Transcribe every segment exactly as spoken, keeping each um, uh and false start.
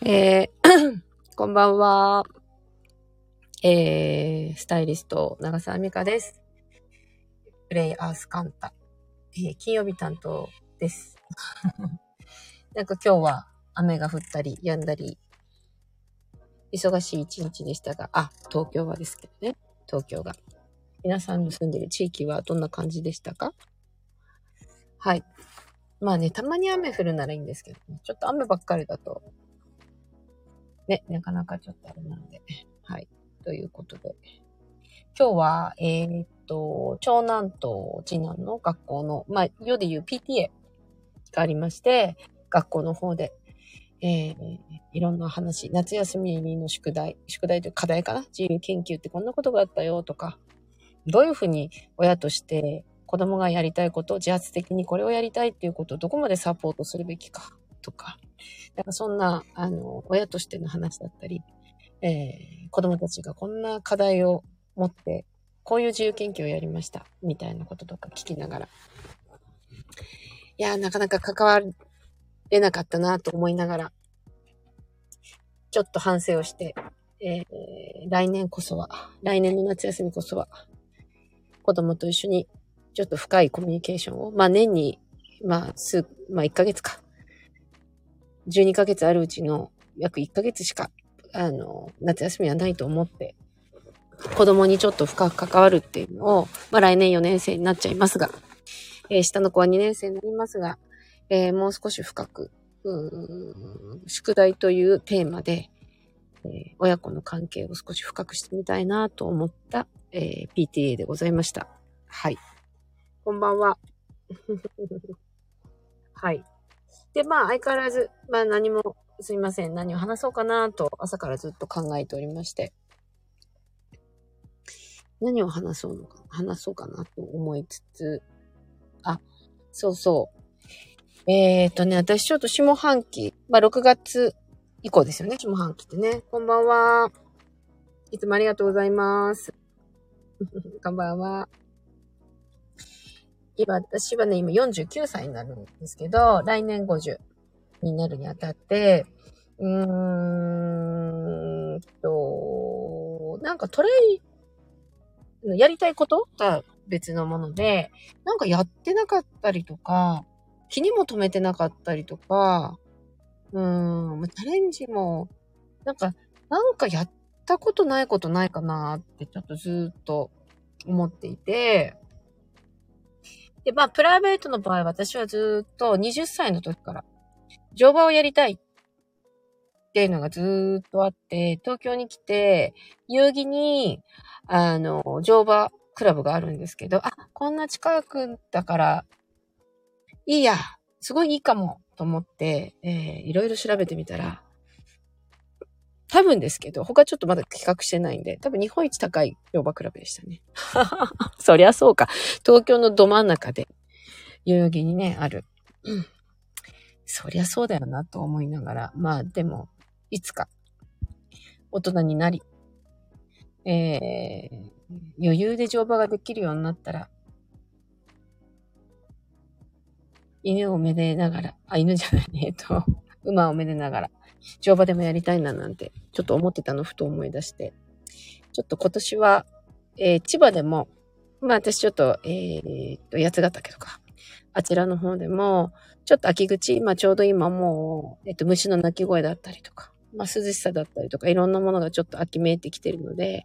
えー、こんばんは、えー、スタイリスト長澤美香です。プレイアースカンタ、えー、金曜日担当ですなんか今日は雨が降ったり止んだり忙しい一日でしたが、あ、東京はですけどね。東京が皆さんの住んでる地域はどんな感じでしたか？はい、まあね、たまに雨降るならいいんですけど、ね、ちょっと雨ばっかりだとね、なかなかちょっとあれなんで、はい、ということで今日はえー、っと長男と次男の学校の、まあ世でいう ピーティーエー がありまして、学校の方で、えー、いろんな話、夏休みの宿題、宿題という課題かな、自由研究ってこんなことがあったよとか、どういうふうに親として子供がやりたいことを自発的にこれをやりたいっていうことをどこまでサポートするべきかとか、だからそんなあの親としての話だったり、えー、子供たちがこんな課題を持ってこういう自由研究をやりましたみたいなこととか聞きながら、いやー、なかなか関われなかったなと思いながらちょっと反省をして、えー、来年こそは来年の夏休みこそは子供と一緒にちょっと深いコミュニケーションを、まあ年に、まあ数、まあいっかげつか。じゅうにかげつあるうちの約いっかげつしか、あの、夏休みはないと思って、子供にちょっと深く関わるっていうのを、まあ来年よねん生になっちゃいますが、えー、下の子はにねん生になりますが、えー、もう少し深く、うーん、宿題というテーマで、えー、親子の関係を少し深くしてみたいなと思った、えー、ピーティーエー でございました。はい。こんばんは。はい。で、まあ、相変わらず、まあ、何も、すみません。何を話そうかなと、朝からずっと考えておりまして。何を話そうのか、話そうかなと思いつつ、あ、そうそう。えーとね、私ちょっと下半期、まあ、ろくがつ以降ですよね、下半期ってね。こんばんは。いつもありがとうございます。こんばんは。今、私はね、今よんじゅうきゅうさいになるんですけど、来年ごじゅうになるにあたって、うーんと、なんかトライ、やりたいこととは別のもので、なんかやってなかったりとか、気にも留めてなかったりとか、うーん、チャレンジも、なんか、なんかやったことないことないかなって、ちょっとずっと思っていて、で、まあ、プライベートの場合、私はずっとはたちの時から、乗馬をやりたいっていうのがずっとあって、東京に来て、代々木に、あの、乗馬クラブがあるんですけど、あ、こんな近くだから、いいや、すごいいいかも、と思って、えー、いろいろ調べてみたら、多分ですけど、他ちょっとまだ企画してないんで、多分日本一高い乗馬クラブでしたね。そりゃそうか。東京のど真ん中で、代々木にね、ある。うん。そりゃそうだよなと思いながら、まあでも、いつか、大人になり、えー、余裕で乗馬ができるようになったら、犬をめでながら、あ、犬じゃない、えっと、馬をめでながら、乗馬でもやりたいななんてちょっと思ってたのふと思い出して、ちょっと今年は、えー、千葉でも、まあ私ちょっと、えー、っと八ヶ岳とかあちらの方でもちょっと秋口、今ちょうど今もう、えー、っと虫の鳴き声だったりとか、まあ、涼しさだったりとかいろんなものがちょっと秋めいてきてるので、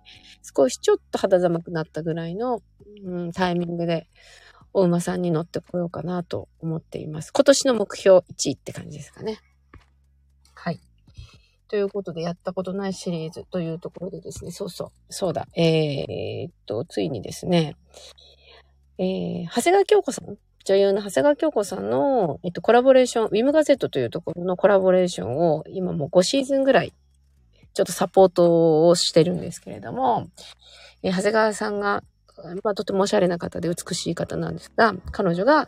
少しちょっと肌寒くなったぐらいの、うん、タイミングでお馬さんに乗ってこようかなと思っています。今年の目標いちいって感じですかね。はい。ということで、やったことないシリーズというところでですね、そうそう、そうだ、えー、っと、ついにですね、えー、長谷川京子さん、女優の長谷川京子さんの、えっと、コラボレーション、ウィムガゼットというところのコラボレーションを、今もうごシーズンぐらい、ちょっとサポートをしてるんですけれども、えー、長谷川さんが、まあ、とてもおしゃれな方で美しい方なんですが、彼女が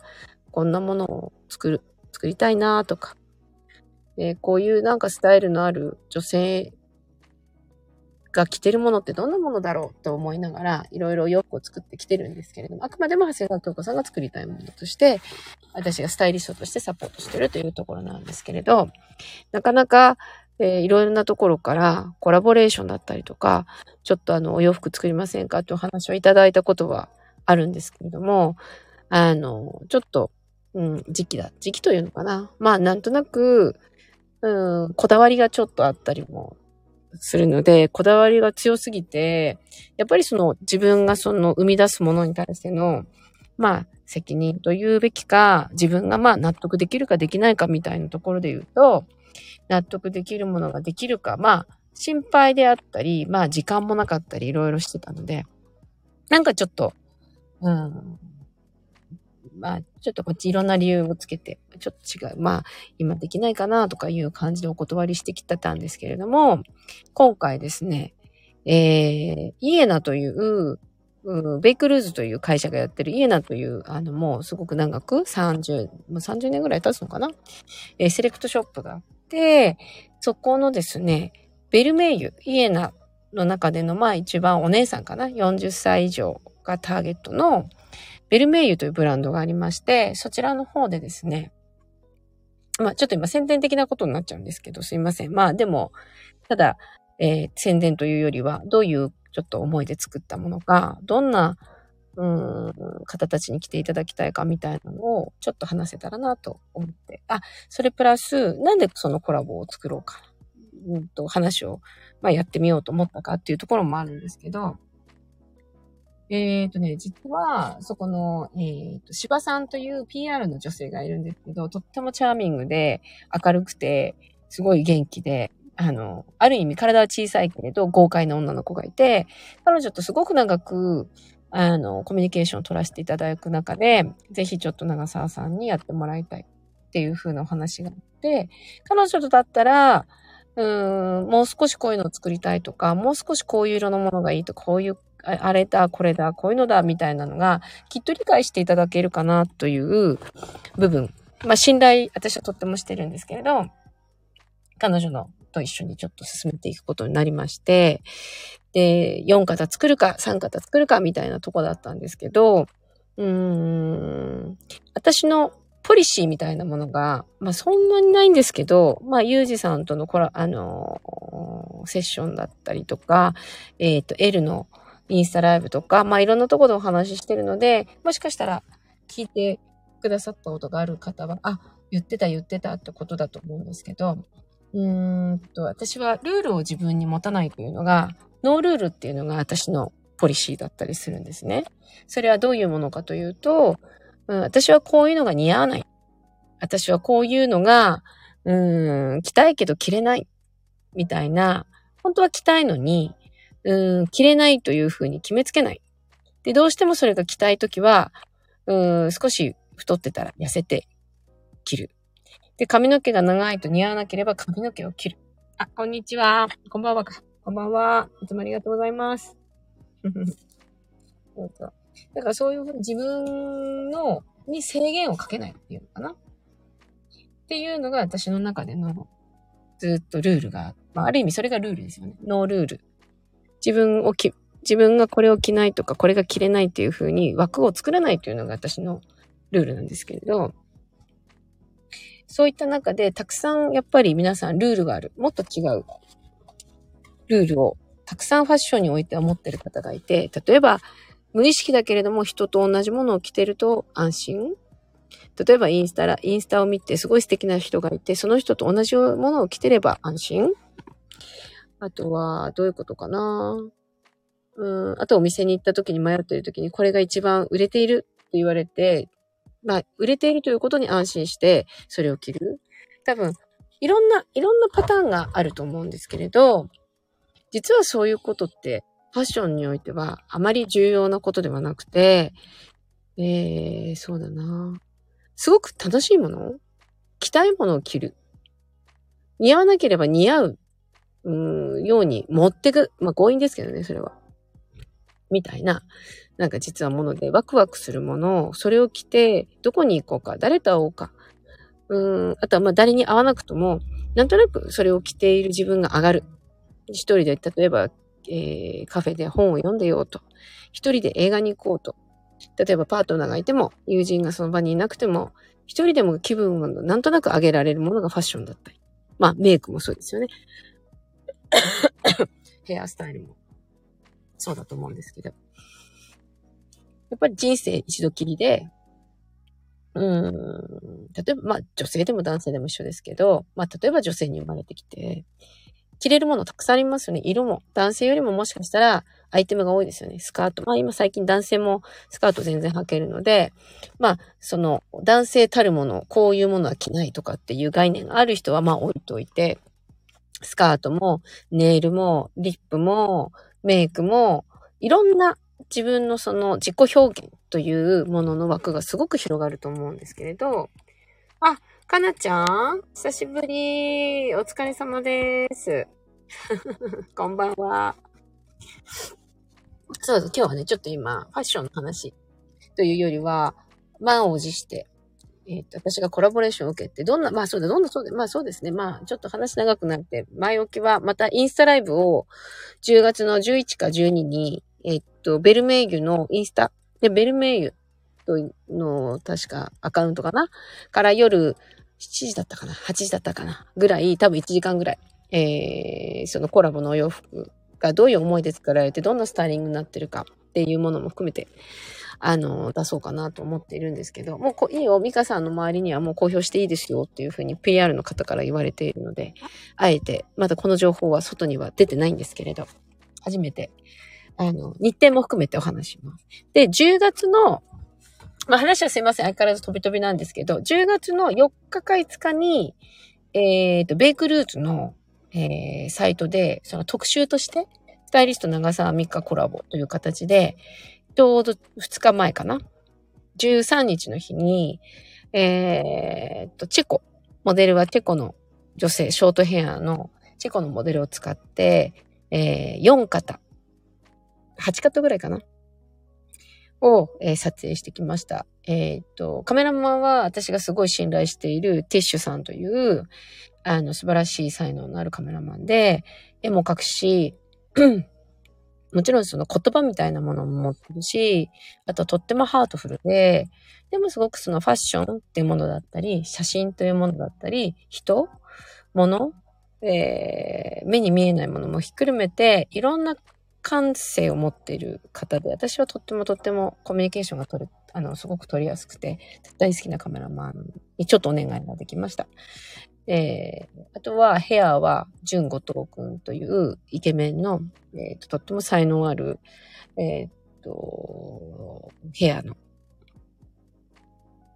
こんなものを作る、作りたいなとか、え、こういうなんかスタイルのある女性が着てるものってどんなものだろうと思いながら、いろいろ洋服を作ってきてるんですけれども、あくまでも長谷川京子さんが作りたいものとして、私がスタイリストとしてサポートしてるというところなんですけれど、なかなか、でいろいろなところからコラボレーションだったりとか、ちょっとあのお洋服作りませんかというお話をいただいたことはあるんですけれども、あのちょっと、うん、時期だ時期というのかな、まあなんとなく、うん、こだわりがちょっとあったりもするので、こだわりが強すぎて、やっぱりその自分がその生み出すものに対してのまあ責任というべきか、自分がまあ納得できるかできないかみたいなところで言うと、納得できるものができるか、まあ心配であったり、まあ時間もなかったりいろいろしてたので、なんかちょっと、うん、まあちょっとこっちいろんな理由をつけて、ちょっと違う、まあ今できないかなとかいう感じでお断りしてきてたんですけれども、今回ですね、えー、イエナという、うん、ベイクルーズという会社がやってるイエナという、あの、もうすごく長く30、もうさんじゅうねんぐらい経つのかな、えー、セレクトショップがあって、そこのですね、ベルメイユ、イエナの中での、まあ一番お姉さんかな、よんじゅっさい以上がターゲットのベルメイユというブランドがありまして、そちらの方でですね、まあちょっと今宣伝的なことになっちゃうんですけど、すいません。まあでも、ただ、えー、宣伝というよりは、どういうちょっと思いで作ったものが、どんな、うん、方たちに来ていただきたいかみたいなのをちょっと話せたらなと思って。あ、それプラス、なんでそのコラボを作ろうか、うんと話を、まあ、やってみようと思ったかっていうところもあるんですけど、えっとね、実は、そこの、えーと、柴さんという ピーアール の女性がいるんですけど、とってもチャーミングで、明るくて、すごい元気で、あの、ある意味体は小さいけれど豪快な女の子がいて、彼女とすごく長く、あの、コミュニケーションを取らせていただく中で、ぜひちょっと長澤さんにやってもらいたいっていう風なお話があって、彼女とだったら、うーん、もう少しこういうのを作りたいとか、もう少しこういう色のものがいいとか、こういう、あれだ、これだ、こういうのだ、みたいなのが、きっと理解していただけるかなという部分。まあ、信頼、私はとってもしてるんですけれど、彼女のと一緒にちょっと進めていくことになりまして、で、よん型作るかさん型作るかみたいなとこだったんですけど、うーん、私のポリシーみたいなものが、まあそんなにないんですけど、まあユージさんとのコラ、あのー、セッションだったりとか、えっと、L のインスタライブとか、まあいろんなとこでお話ししてるので、もしかしたら聞いてくださったことがある方は、あ、言ってた言ってたってことだと思うんですけど、うーんと私はルールを自分に持たないというのが、ノールールっていうのが私のポリシーだったりするんですね。それはどういうものかというと、うん、私はこういうのが似合わない。私はこういうのが、うーん、着たいけど着れない。みたいな、本当は着たいのに、うーん、着れないというふうに決めつけない。で、どうしてもそれが着たいときは、うーん、少し太ってたら痩せて着る。で、髪の毛が長いと似合わなければ髪の毛を切る。あ、こんにちは。こんばんはか。こんばんは。いつもありがとうございます。そうそう。だからそういうふうに自分のに制限をかけないっていうのかな。っていうのが私の中でのずっとルールが、まあ、ある意味それがルールですよね。ノールール。自分をき、自分がこれを着ないとか、これが着れないっていうふうに枠を作らないというのが私のルールなんですけれど、そういった中で、たくさんやっぱり皆さんルールがある。もっと違うルールをたくさんファッションにおいては持ってる方がいて、例えば無意識だけれども人と同じものを着てると安心。例えばインスタら、インスタを見てすごい素敵な人がいて、その人と同じものを着てれば安心。あとは、どういうことかな。うん、あとお店に行った時に迷っている時にこれが一番売れているって言われて、まあ、売れているということに安心して、それを着る。多分、いろんな、いろんなパターンがあると思うんですけれど、実はそういうことって、ファッションにおいては、あまり重要なことではなくて、えー、そうだな。すごく楽しいもの？着たいものを着る。似合わなければ似合う、うん、ように持ってく。まあ、強引ですけどね、それは。みたいな、なんか実はもので、ワクワクするものを、それを着て、どこに行こうか、誰と会おうか、うーん、あとはまあ誰に会わなくとも、なんとなくそれを着ている自分が上がる。一人で、例えば、えー、カフェで本を読んでようと。一人で映画に行こうと。例えばパートナーがいても、友人がその場にいなくても、一人でも気分をなんとなく上げられるものがファッションだったり。まあ、メイクもそうですよね。ヘアスタイルもそうだと思うんですけど。やっぱり人生一度きりで、うーん、例えば、まあ、女性でも男性でも一緒ですけど、まあ、例えば女性に生まれてきて、着れるものたくさんありますよね。色も。男性よりももしかしたらアイテムが多いですよね。スカート。まあ、今最近男性もスカート全然履けるので、まあ、その、男性たるもの、こういうものは着ないとかっていう概念がある人は、まあ、置いといて、スカートも、ネイルも、リップも、メイクも、いろんな自分のその自己表現というものの枠がすごく広がると思うんですけれど、あ、かなちゃん、久しぶり。お疲れ様です。こんばんは。そうです。今日はね、ちょっと今、ファッションの話というよりは、満を持して、えーと、私がコラボレーションを受けて、どんな、まあそうだ、どんなそうだ、まあそうですね。まあちょっと話長くなって、前置きは、またインスタライブをじゅうがつのじゅういちかじゅうにに、えーと、ベルメイユのインスタ、で、ベルメイユの、確かアカウントかなから夜、しちじだったかな ?はち 時だったかなぐらい、多分いちじかんぐらい、えー、そのコラボのお洋服がどういう思いで作られて、どんなスタイリングになってるかっていうものも含めて、あの、出そうかなと思っているんですけど、もうこいいよ、ミカさんの周りにはもう公表していいですよっていうふうに ピーアール の方から言われているので、あえて、まだこの情報は外には出てないんですけれど、初めて、あの、日程も含めてお話します。で、じゅうがつの、まあ話はすいません。相変わらず飛び飛びなんですけど、じゅうがつのよっかかいつかに、えっと、ベイクルーズの、えー、サイトで、その特集として、スタイリスト長澤美香コラボという形で、ちょうどふつかまえかな。じゅうさんにちの日に、えっと、チェコ、モデルはチェコの女性、ショートヘアのチェコのモデルを使って、えー、よんかた、はちかたぐらいかな。を、えー、撮影してきました。えー、っと、カメラマンは私がすごい信頼しているティッシュさんという、あの、素晴らしい才能のあるカメラマンで、絵も描くし、もちろんその言葉みたいなものも持ってるし、あととってもハートフルで、でもすごくそのファッションっていうものだったり、写真というものだったり、人、物、えー、目に見えないものもひっくるめて、いろんな感性を持っている方で、私はとってもとってもコミュニケーションが取る、あの、すごく取りやすくて、大好きなカメラマンにちょっとお願いができました。えー、あとはヘアは、純後藤くんというイケメンの、えーと、とっても才能ある、えーと、ヘアの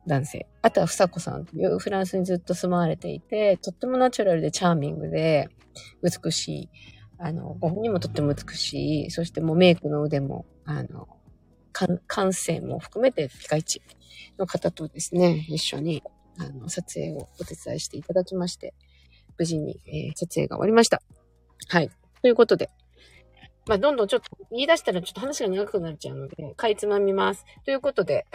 男性。あとは房子さんというフランスにずっと住まわれていて、とってもナチュラルでチャーミングで美しい。あの、ご本人もとっても美しい。そしてもうメイクの腕も、あの、感性も含めてピカイチの方とですね、一緒に、あの、撮影をお手伝いしていただきまして、無事に、えー、撮影が終わりました。はい。ということで、まあ、どんどんちょっと言い出したらちょっと話が長くなっちゃうので、かいつまみます。ということで、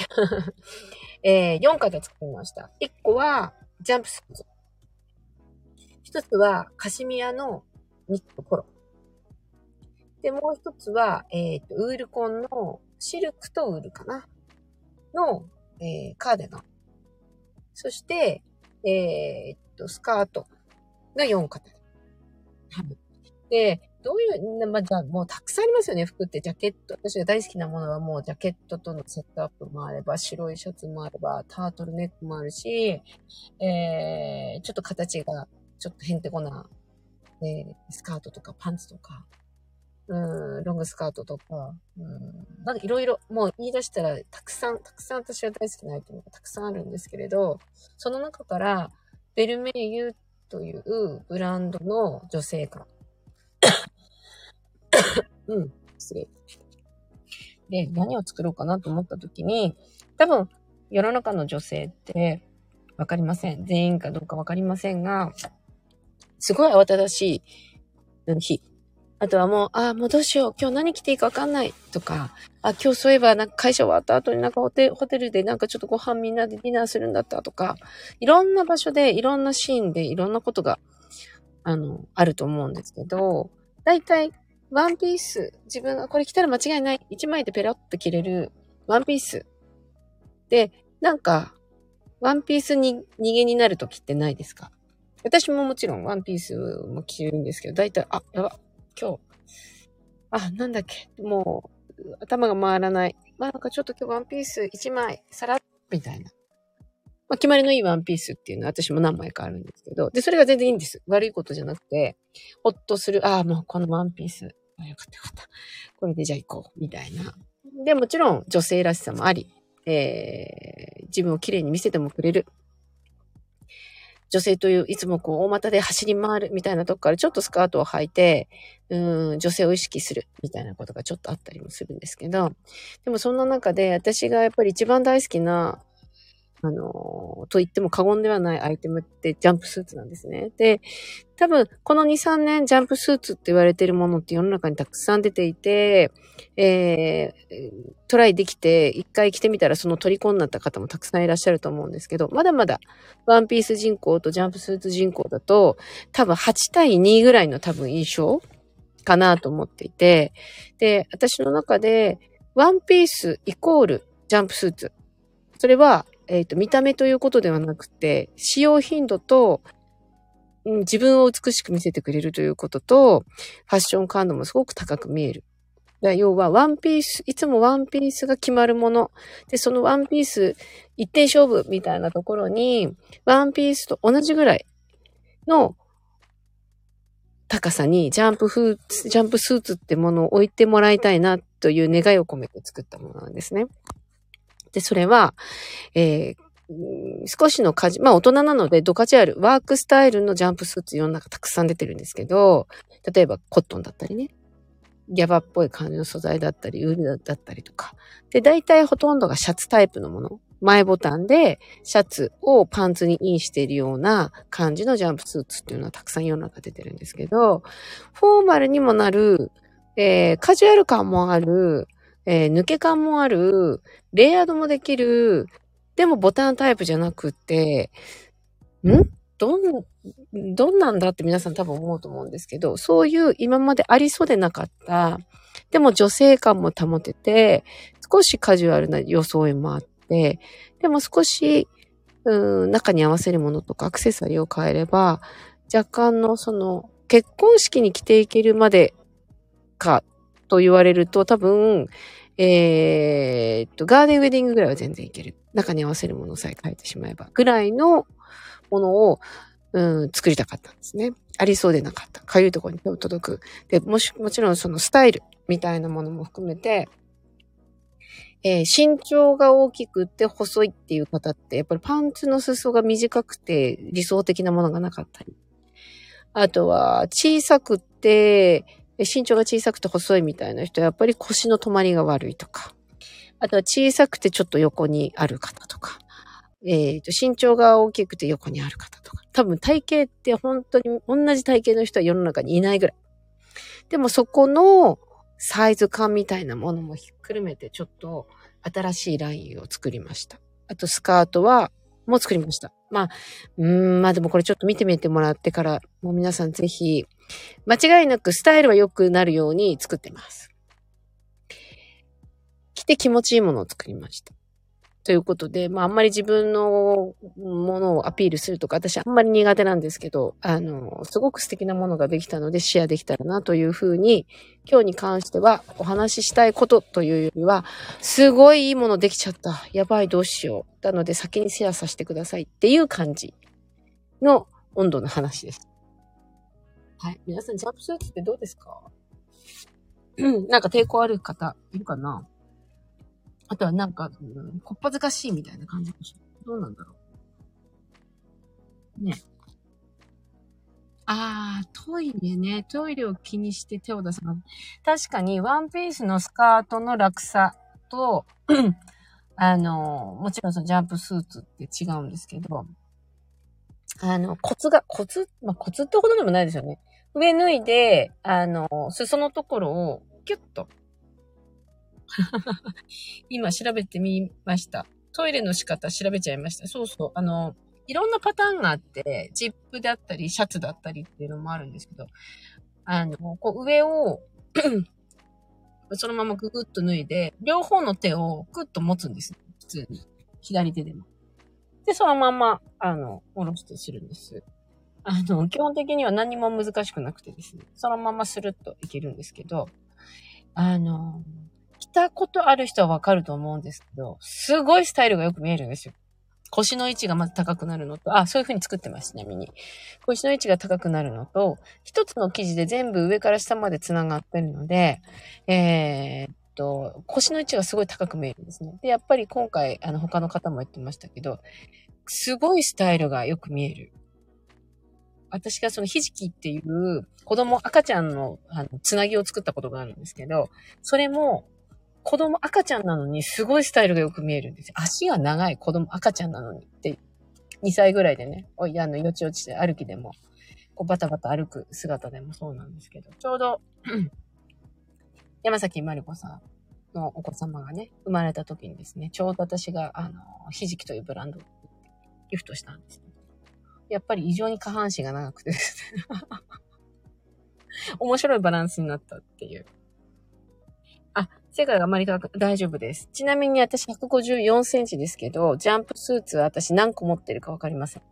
えー、よんかた作りました。いっこは、ジャンプスーツ。ひとつは、カシミヤのニットコロ。で、もう一つは、えっと、ウールコンの、シルクとウールかなの、えー、カーディガン。そして、えー、っと、スカートがよんかた。はい。で、どういう、まあ、じゃあ、もうたくさんありますよね、服って。ジャケット。私が大好きなものはもう、ジャケットとのセットアップもあれば、白いシャツもあれば、タートルネックもあるし、えー、ちょっと形が、ちょっとへんてこな、えー、スカートとかパンツとか。うん、ロングスカートとか、うん、なんかいろいろ、もう言い出したら、たくさん、たくさん私は大好きなアイテムがたくさんあるんですけれど、その中から、ベルメイユというブランドの女性から、うん、失礼。で、何を作ろうかなと思った時に、多分、世の中の女性って、わかりません。全員かどうかわかりませんが、すごい慌ただしい日。あとはもう、ああ、もうどうしよう。今日何着ていいかわかんない。とか、あ、今日そういえば、なんか会社終わった後になんかホテル、ホテルでなんかちょっとご飯みんなでディナーするんだったとか、いろんな場所で、いろんなシーンで、いろんなことが、あの、あると思うんですけど、だいたいワンピース、自分がこれ着たら間違いない。一枚でペラッと着れるワンピース。で、なんか、ワンピースに逃げになるときってないですか？私ももちろんワンピースも着るんですけど、だいたい、あ、やば、今日、あ、なんだっけ、もう、頭が回らない。まあなんかちょっと今日ワンピースいちまい、さらっ、みたいな。まあ決まりのいいワンピースっていうのは私も何枚かあるんですけど、で、それが全然いいんです。悪いことじゃなくて、ほっとする、ああ、もうこのワンピース、よかったよかった。これでじゃあ行こう、みたいな。で、もちろん女性らしさもあり、えー、自分を綺麗に見せてもくれる。女性といういつもこう大股で走り回るみたいなとこからちょっとスカートを履いて、うん、女性を意識するみたいなことがちょっとあったりもするんですけど、でもそんな中で私がやっぱり一番大好きな、あの、と言っても過言ではないアイテムってジャンプスーツなんですね。で、多分このに、さんねんジャンプスーツって言われているものって世の中にたくさん出ていて、えー、トライできて一回着てみたらその虜になった方もたくさんいらっしゃると思うんですけど、まだまだワンピース人口とジャンプスーツ人口だと多分はちたいにぐらいの多分印象かなと思っていて、で、私の中でワンピースイコールジャンプスーツ。それはえっと、見た目ということではなくて、使用頻度と、うん、自分を美しく見せてくれるということと、ファッション感度もすごく高く見える。要は、ワンピース、いつもワンピースが決まるもの。で、そのワンピース、一点勝負みたいなところに、ワンピースと同じぐらいの高さにジャンプフーツ、ジャンプスーツってものを置いてもらいたいなという願いを込めて作ったものなんですね。で、それは、えー、少しのかじ、まあ大人なのでドカジュアル、ワークスタイルのジャンプスーツ世の中たくさん出てるんですけど、例えばコットンだったりね、ギャバっぽい感じの素材だったり、ウールだったりとか。で、大体ほとんどがシャツタイプのもの。前ボタンでシャツをパンツにインしているような感じのジャンプスーツっていうのはたくさん世の中出てるんですけど、フォーマルにもなる、えー、カジュアル感もある、えー、抜け感もある、レイヤードもできる、でもボタンタイプじゃなくて、ん?どん、どんなんだって皆さん多分思うと思うんですけど、そういう今までありそうでなかった、でも女性感も保てて、少しカジュアルな装いもあって、でも少し、うーん、中に合わせるものとかアクセサリーを変えれば、若干のその、結婚式に着ていけるまでか、と言われると多分、えー、っと、ガーデンウェディングぐらいは全然いける。中に合わせるものさえ変えてしまえば。ぐらいのものを、うん、作りたかったんですね。ありそうでなかった。かゆいところに手を届く。で、もし、もちろんそのスタイルみたいなものも含めて、えー、身長が大きくって細いっていう方って、やっぱりパンツの裾が短くて理想的なものがなかったり。あとは、小さくって、身長が小さくて細いみたいな人はやっぱり腰の止まりが悪いとか、あとは小さくてちょっと横にある方とか、えっと、身長が大きくて横にある方とか、多分体型って本当に同じ体型の人は世の中にいないぐらい。でもそこのサイズ感みたいなものもひっくるめてちょっと新しいラインを作りました。あとスカートはもう作りました。まあ、うーん、まあでもこれちょっと見てみてもらってから、もう皆さんぜひ、間違いなくスタイルは良くなるように作ってます。着て気持ちいいものを作りました。ということで、まああんまり自分のものをアピールするとか、私あんまり苦手なんですけど、あの、すごく素敵なものができたのでシェアできたらなというふうに、今日に関してはお話ししたいことというよりは、すごいいいものできちゃった。やばい、どうしよう。なので先にシェアさせてくださいっていう感じの温度の話です。はい。皆さん、ジャンプスーツってどうですか?うん。なんか抵抗ある方いるかな?あとはなんか、うん、こっぱずかしいみたいな感じでしょ?どうなんだろう?ね。あー、トイレね。トイレを気にして手を出さない。確かに、ワンピースのスカートの落差と、あの、もちろんそのジャンプスーツって違うんですけど、あの、コツが、コツ、まあ、コツってほどでもないですよね。上脱いで、あの、裾のところを、キュッと。今調べてみました。トイレの仕方調べちゃいました。そうそう。あの、いろんなパターンがあって、ジップだったり、シャツだったりっていうのもあるんですけど、あの、こう上を、そのままググッと脱いで、両方の手をグッと持つんです。普通に。左手でも。で、そのまま、あの、下ろしてするんです。あの、基本的には何も難しくなくてですね、そのままスルッといけるんですけど、あの、着たことある人はわかると思うんですけど、すごいスタイルがよく見えるんですよ。腰の位置がまず高くなるのと、あ、そういう風に作ってます、ちなみに。腰の位置が高くなるのと、一つの生地で全部上から下までつながってるので、えー、っと、腰の位置がすごい高く見えるんですね。で、やっぱり今回、あの、他の方も言ってましたけど、すごいスタイルがよく見える。私がそのひじきっていう子供、赤ちゃんの、あのつなぎを作ったことがあるんですけど、それも、子供赤ちゃんなのにすごいスタイルがよく見えるんです。足が長い子供赤ちゃんなのにって、にさいぐらいでね、おい、あの、よちよちで歩きでも、こうバタバタ歩く姿でもそうなんですけど、ちょうど、山崎まりこさんのお子様がね、生まれた時にですね、ちょうど私が、あの、ひじきというブランドをギフトしたんです。やっぱり異常に下半身が長くてですね、面白いバランスになったっていう。あ、世界があまり高く、大丈夫です。ちなみに私ひゃくごじゅうよんセンチですけど、ジャンプスーツは私何個持ってるかわかりません。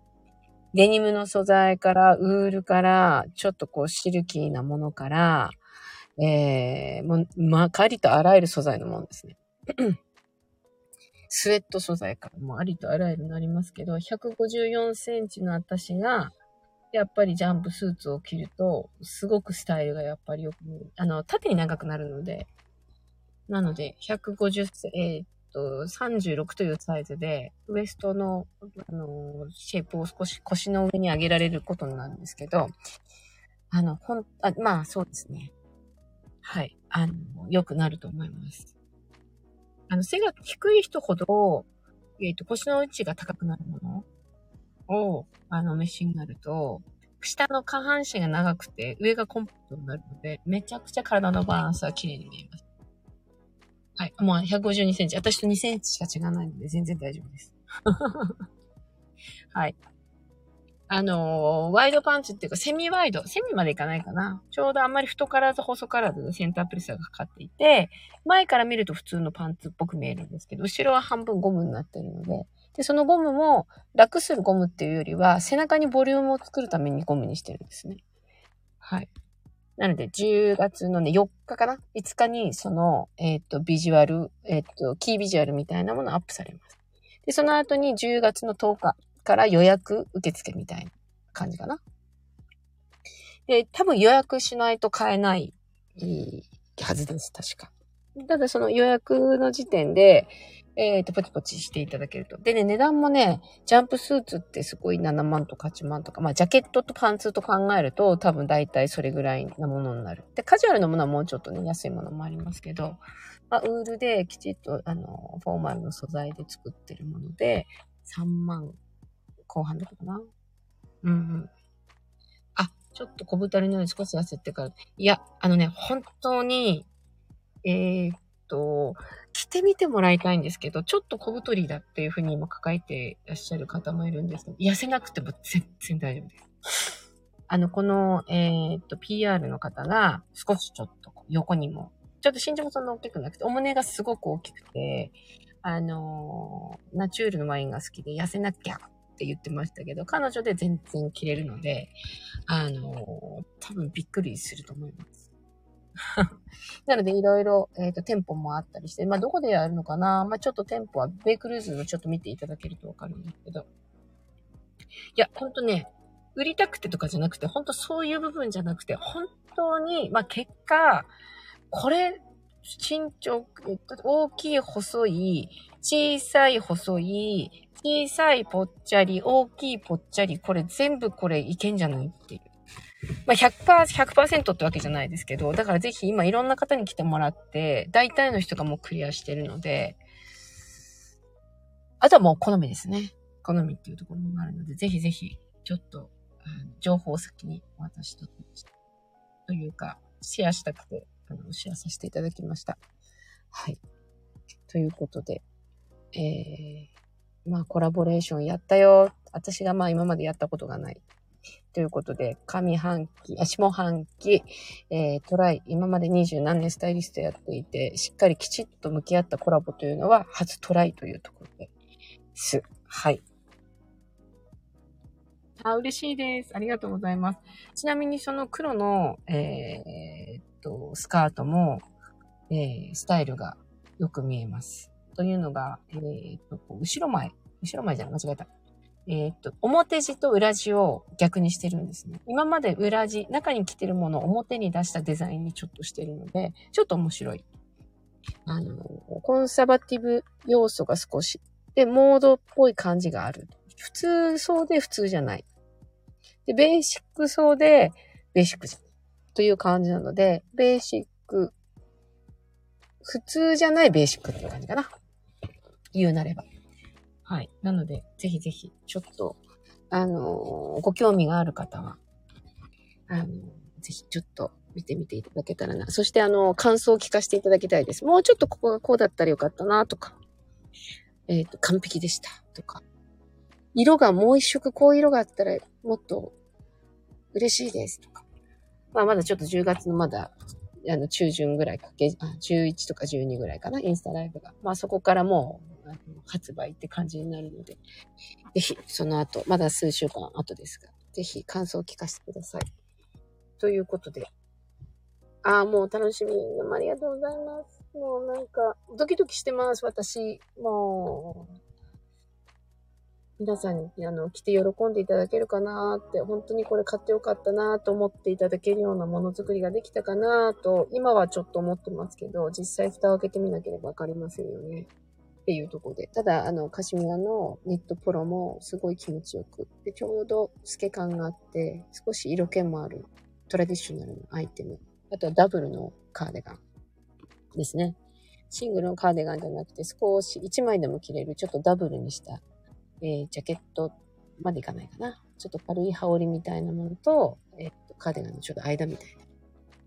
デニムの素材から、ウールから、ちょっとこうシルキーなものから、えー、もう、まかりとあらゆる素材のものですね。スウェット素材から、もうありとあらゆるのありますけど、ひゃくごじゅうよんセンチの私が、やっぱりジャンプスーツを着ると、すごくスタイルがやっぱりよく、あの、縦に長くなるので、なので、ひゃくごじゅう、えー、っと、さんじゅうろくというサイズで、ウエストの、あの、シェイプを少し腰の上に上げられることになるんですけど、あの、ほん、あ、まあ、そうですね。はい。あの、良くなると思います。あの、背が低い人ほど、えー、っと、腰の位置が高くなるものを、あの、召しになると、下の下半身が長くて、上がコンパクトになるので、めちゃくちゃ体のバランスは綺麗に見えます。はい。もうひゃくごじゅうにセンチ。私とにセンチしか違わないので、全然大丈夫です。はい。あのー、ワイドパンツっていうか、セミワイド。セミまでいかないかな。ちょうどあんまり太からず細からずでセンタープレスがかかっていて、前から見ると普通のパンツっぽく見えるんですけど、後ろは半分ゴムになっているので、で、そのゴムも、楽するゴムっていうよりは、背中にボリュームを作るためにゴムにしてるんですね。はい。なので、じゅうがつのね、よっかかな ?いつ 日に、その、えっと、ビジュアル、えっと、キービジュアルみたいなものアップされます。で、その後にじゅうがつのとおかから予約受付みたいな感じかな。で、多分予約しないと買えないはずです、確か。ただ、その予約の時点で、えっと、ポチポチしていただけると。でね、値段もね、ジャンプスーツってすごいななまんとかはちまんとか、まあ、ジャケットとパンツと考えると、多分大体それぐらいなものになる。で、カジュアルのものはもうちょっとね、安いものもありますけど、まあ、ウールできちっと、あの、フォーマルの素材で作ってるもので、さんまんこうはんだったかな。うんうん。あ、ちょっと小太りのように少し痩せてから、いや、あのね、本当に、えー、っと、着てみてもらいたいんですけど、ちょっと小太りだっていうふうに今抱えていらっしゃる方もいるんですけど、痩せなくても全然大丈夫です。あの、この、えー、っと、ピーアール の方が、少しちょっと横にも、ちょっと身長もそんな大きくなくて、お胸がすごく大きくて、あの、ナチュールのワインが好きで痩せなきゃって言ってましたけど、彼女で全然着れるので、あの、多分びっくりすると思います。なので、いろいろ、えっと、店舗もあったりして、まあ、どこでやるのかな、まあ、ちょっと店舗は、ベイクルーズのちょっと見ていただけるとわかるんですけど。いや、ほんとね、売りたくてとかじゃなくて、ほんとそういう部分じゃなくて、本当に、まあ、結果、これ、身長、大きい、細い、小さい、細い、小さい、ぽっちゃり、大きい、ぽっちゃり、これ全部これいけんじゃないっていう。まあ、ひゃくパーセント ひゃくパーセント ってわけじゃないですけど、だからぜひ今いろんな方に来てもらって、大体の人がもうクリアしてるので、あとはもう好みですね。好みっていうところもあるので、ぜひぜひ、ちょっと、うん、情報を先に私と、というか、シェアしたくて、あの、シェアさせていただきました。はい。ということで、えー、まあコラボレーションやったよ。私がまあ今までやったことがない。ということで、上半期、あ、下半期、えー、トライ、今までにじゅうなんねんスタイリストやっていて、しっかりきちっと向き合ったコラボというのは、初トライというところです。はい。あ、嬉しいです。ありがとうございます。ちなみにその黒の、えー、っと、スカートも、えー、スタイルがよく見えます。というのが、えー、っと、後ろ前、後ろ前じゃない、間違えた。えー、っと、表地と裏地を逆にしてるんですね。今まで裏地、中に着てるものを表に出したデザインにちょっとしてるので、ちょっと面白い。あの、コンサバティブ要素が少し、で、モードっぽい感じがある。普通そうで普通じゃない。で、ベーシックそうでベーシックじゃない。という感じなので、ベーシック、普通じゃないベーシックっていう感じかな。言うなれば。はい。なので、ぜひぜひ、ちょっと、あのー、ご興味がある方は、あのー、ぜひちょっと見てみていただけたらな。そして、あのー、感想を聞かせていただきたいです。もうちょっとここがこうだったらよかったな、とか、えっと、完璧でした、とか、色がもう一色、こう色があったら、もっと嬉しいです、とか。まあ、まだちょっとじゅうがつのまだ、あの、中旬ぐらいか、じゅういちとかじゅうにぐらいかな、インスタライブが。まあ、そこからもう、発売って感じになるので、ぜひその後、まだ数週間後ですが、ぜひ感想を聞かせてください。ということで、ああ、もう楽しみ。どうもありがとうございます。もうなんか、ドキドキしてます、私。もう、皆さんにあの来て喜んでいただけるかなーって、本当にこれ買ってよかったなーと思っていただけるようなものづくりができたかなーと、今はちょっと思ってますけど、実際蓋を開けてみなければわかりませんよね。っていうところで。ただ、あの、カシミヤのニットポロもすごい気持ちよく。で、ちょうど透け感があって、少し色気もあるトラディショナルのアイテム。あとはダブルのカーディガンですね。シングルのカーディガンじゃなくて、少しいちまいでも着れる、ちょっとダブルにした、えー、ジャケットまでいかないかな。ちょっと軽い羽織みたいなものと、えー、っと、カーディガンのちょうど間みたいな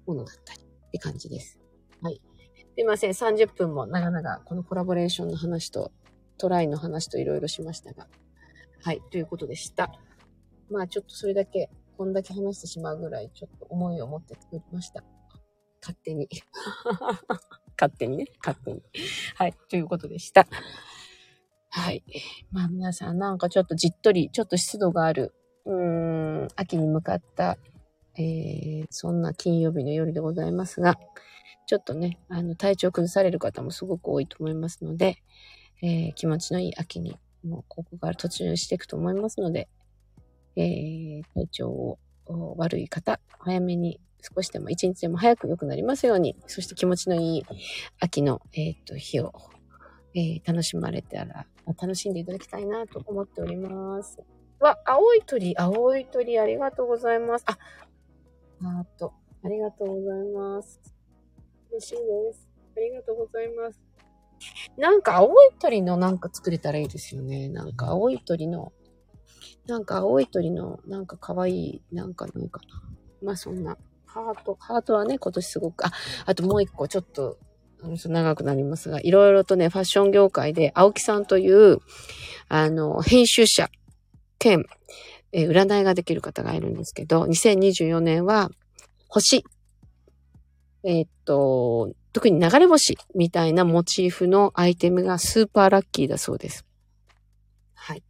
ものだったりって感じです。はい。すいません。さんじゅっぷんも長々、このコラボレーションの話と、トライの話といろいろしましたが。はい。ということでした。まあ、ちょっとそれだけ、こんだけ話してしまうぐらい、ちょっと思いを持って作りました。勝手に。勝手にね。勝手に。はい。ということでした。はい。まあ、皆さん、なんかちょっとじっとり、ちょっと湿度がある、うーん、秋に向かった、えー、そんな金曜日の夜でございますが、ちょっとね、あの、体調崩される方もすごく多いと思いますので、えー、気持ちのいい秋に、もうここから突入していくと思いますので、えー、体調を悪い方、早めに少しでも一日でも早く良くなりますように、そして気持ちのいい秋の、えー、っと、日を、えー、楽しまれたら、楽しんでいただきたいなと思っております。わ、青い鳥、青い鳥、ありがとうございます。あ、あーと、ありがとうございます。嬉しいです。ありがとうございます。なんか青い鳥のなんか作れたらいいですよね。なんか青い鳥の、なんか青い鳥のなんか可愛い、なんかなんか、まあそんな、ハート、ハートはね、今年すごく、あ、あともう一個ちょっと、長くなりますが、いろいろとね、ファッション業界で青木さんという、あの、編集者兼、えー、占いができる方がいるんですけど、にせんにじゅうよねんは星、えー、っと、特に流れ星みたいなモチーフのアイテムがスーパーラッキーだそうです。はい。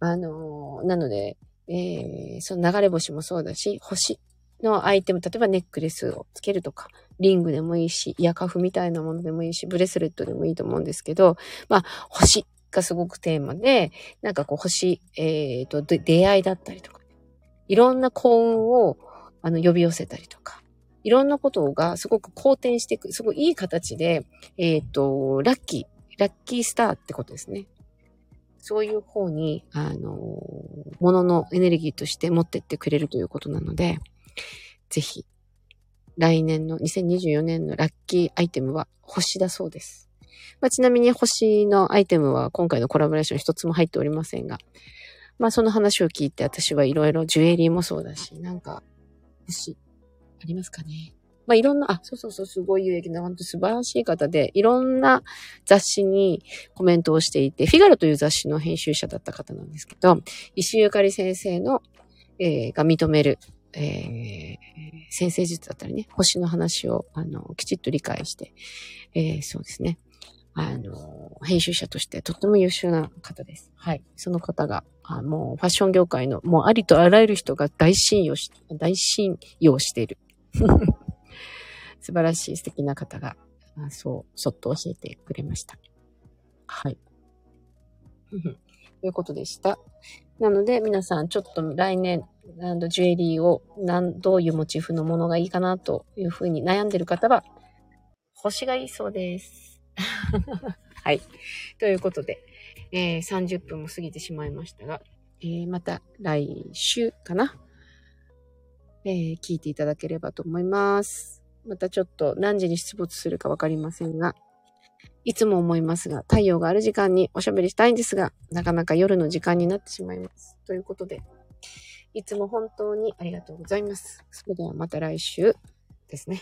あのー、なので、えー、その流れ星もそうだし、星のアイテム、例えばネックレスをつけるとか、リングでもいいし、イヤカフみたいなものでもいいし、ブレスレットでもいいと思うんですけど、まあ、星がすごくテーマで、なんかこう、星、えー、と、出会いだったりとか、いろんな幸運をあの呼び寄せたりとか、いろんなことがすごく好転していく、すごいいい形で、えっと、ラッキー、ラッキースターってことですね。そういう方に、あの、もののエネルギーとして持ってってくれるということなので、ぜひ、来年のにせんにじゅうよねんのラッキーアイテムは星だそうです。まあ、ちなみに星のアイテムは今回のコラボレーション一つも入っておりませんが、まあ、その話を聞いて私はいろいろジュエリーもそうだし、なんか、星、ありますかね。まあ、いろんな、あ、そうそうそう、すごい有益な、本当素晴らしい方で、いろんな雑誌にコメントをしていて、フィガロという雑誌の編集者だった方なんですけど、石井ゆかり先生の、えー、が認める、えー、先生術だったりね、星の話を、あの、きちっと理解して、えー、そうですね。あの、編集者としてとっても優秀な方です。はい。その方が、あもうファッション業界の、もうありとあらゆる人が大信用し、大信用している。素晴らしい素敵な方が、そう、そっと教えてくれました。はい。ということでした。なので、皆さん、ちょっと来年、ジュエリーを何、どういうモチーフのものがいいかなというふうに悩んでる方は、星がいいそうです。はい。ということで、えー、さんじゅっぷんも過ぎてしまいましたが、えー、また来週かな、えー、聞いていただければと思います。またちょっと何時に出没するかわかりませんが、いつも思いますが、太陽がある時間におしゃべりしたいんですが、なかなか夜の時間になってしまいます。ということで、いつも本当にありがとうございます。それではまた来週ですね。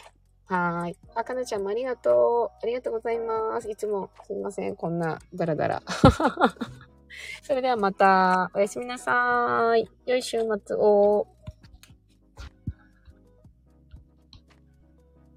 はーい。あ、かなちゃんもありがとう。ありがとうございます。いつもすみません。こんなダラダラ。それではまた。おやすみなさーい。良い週末を。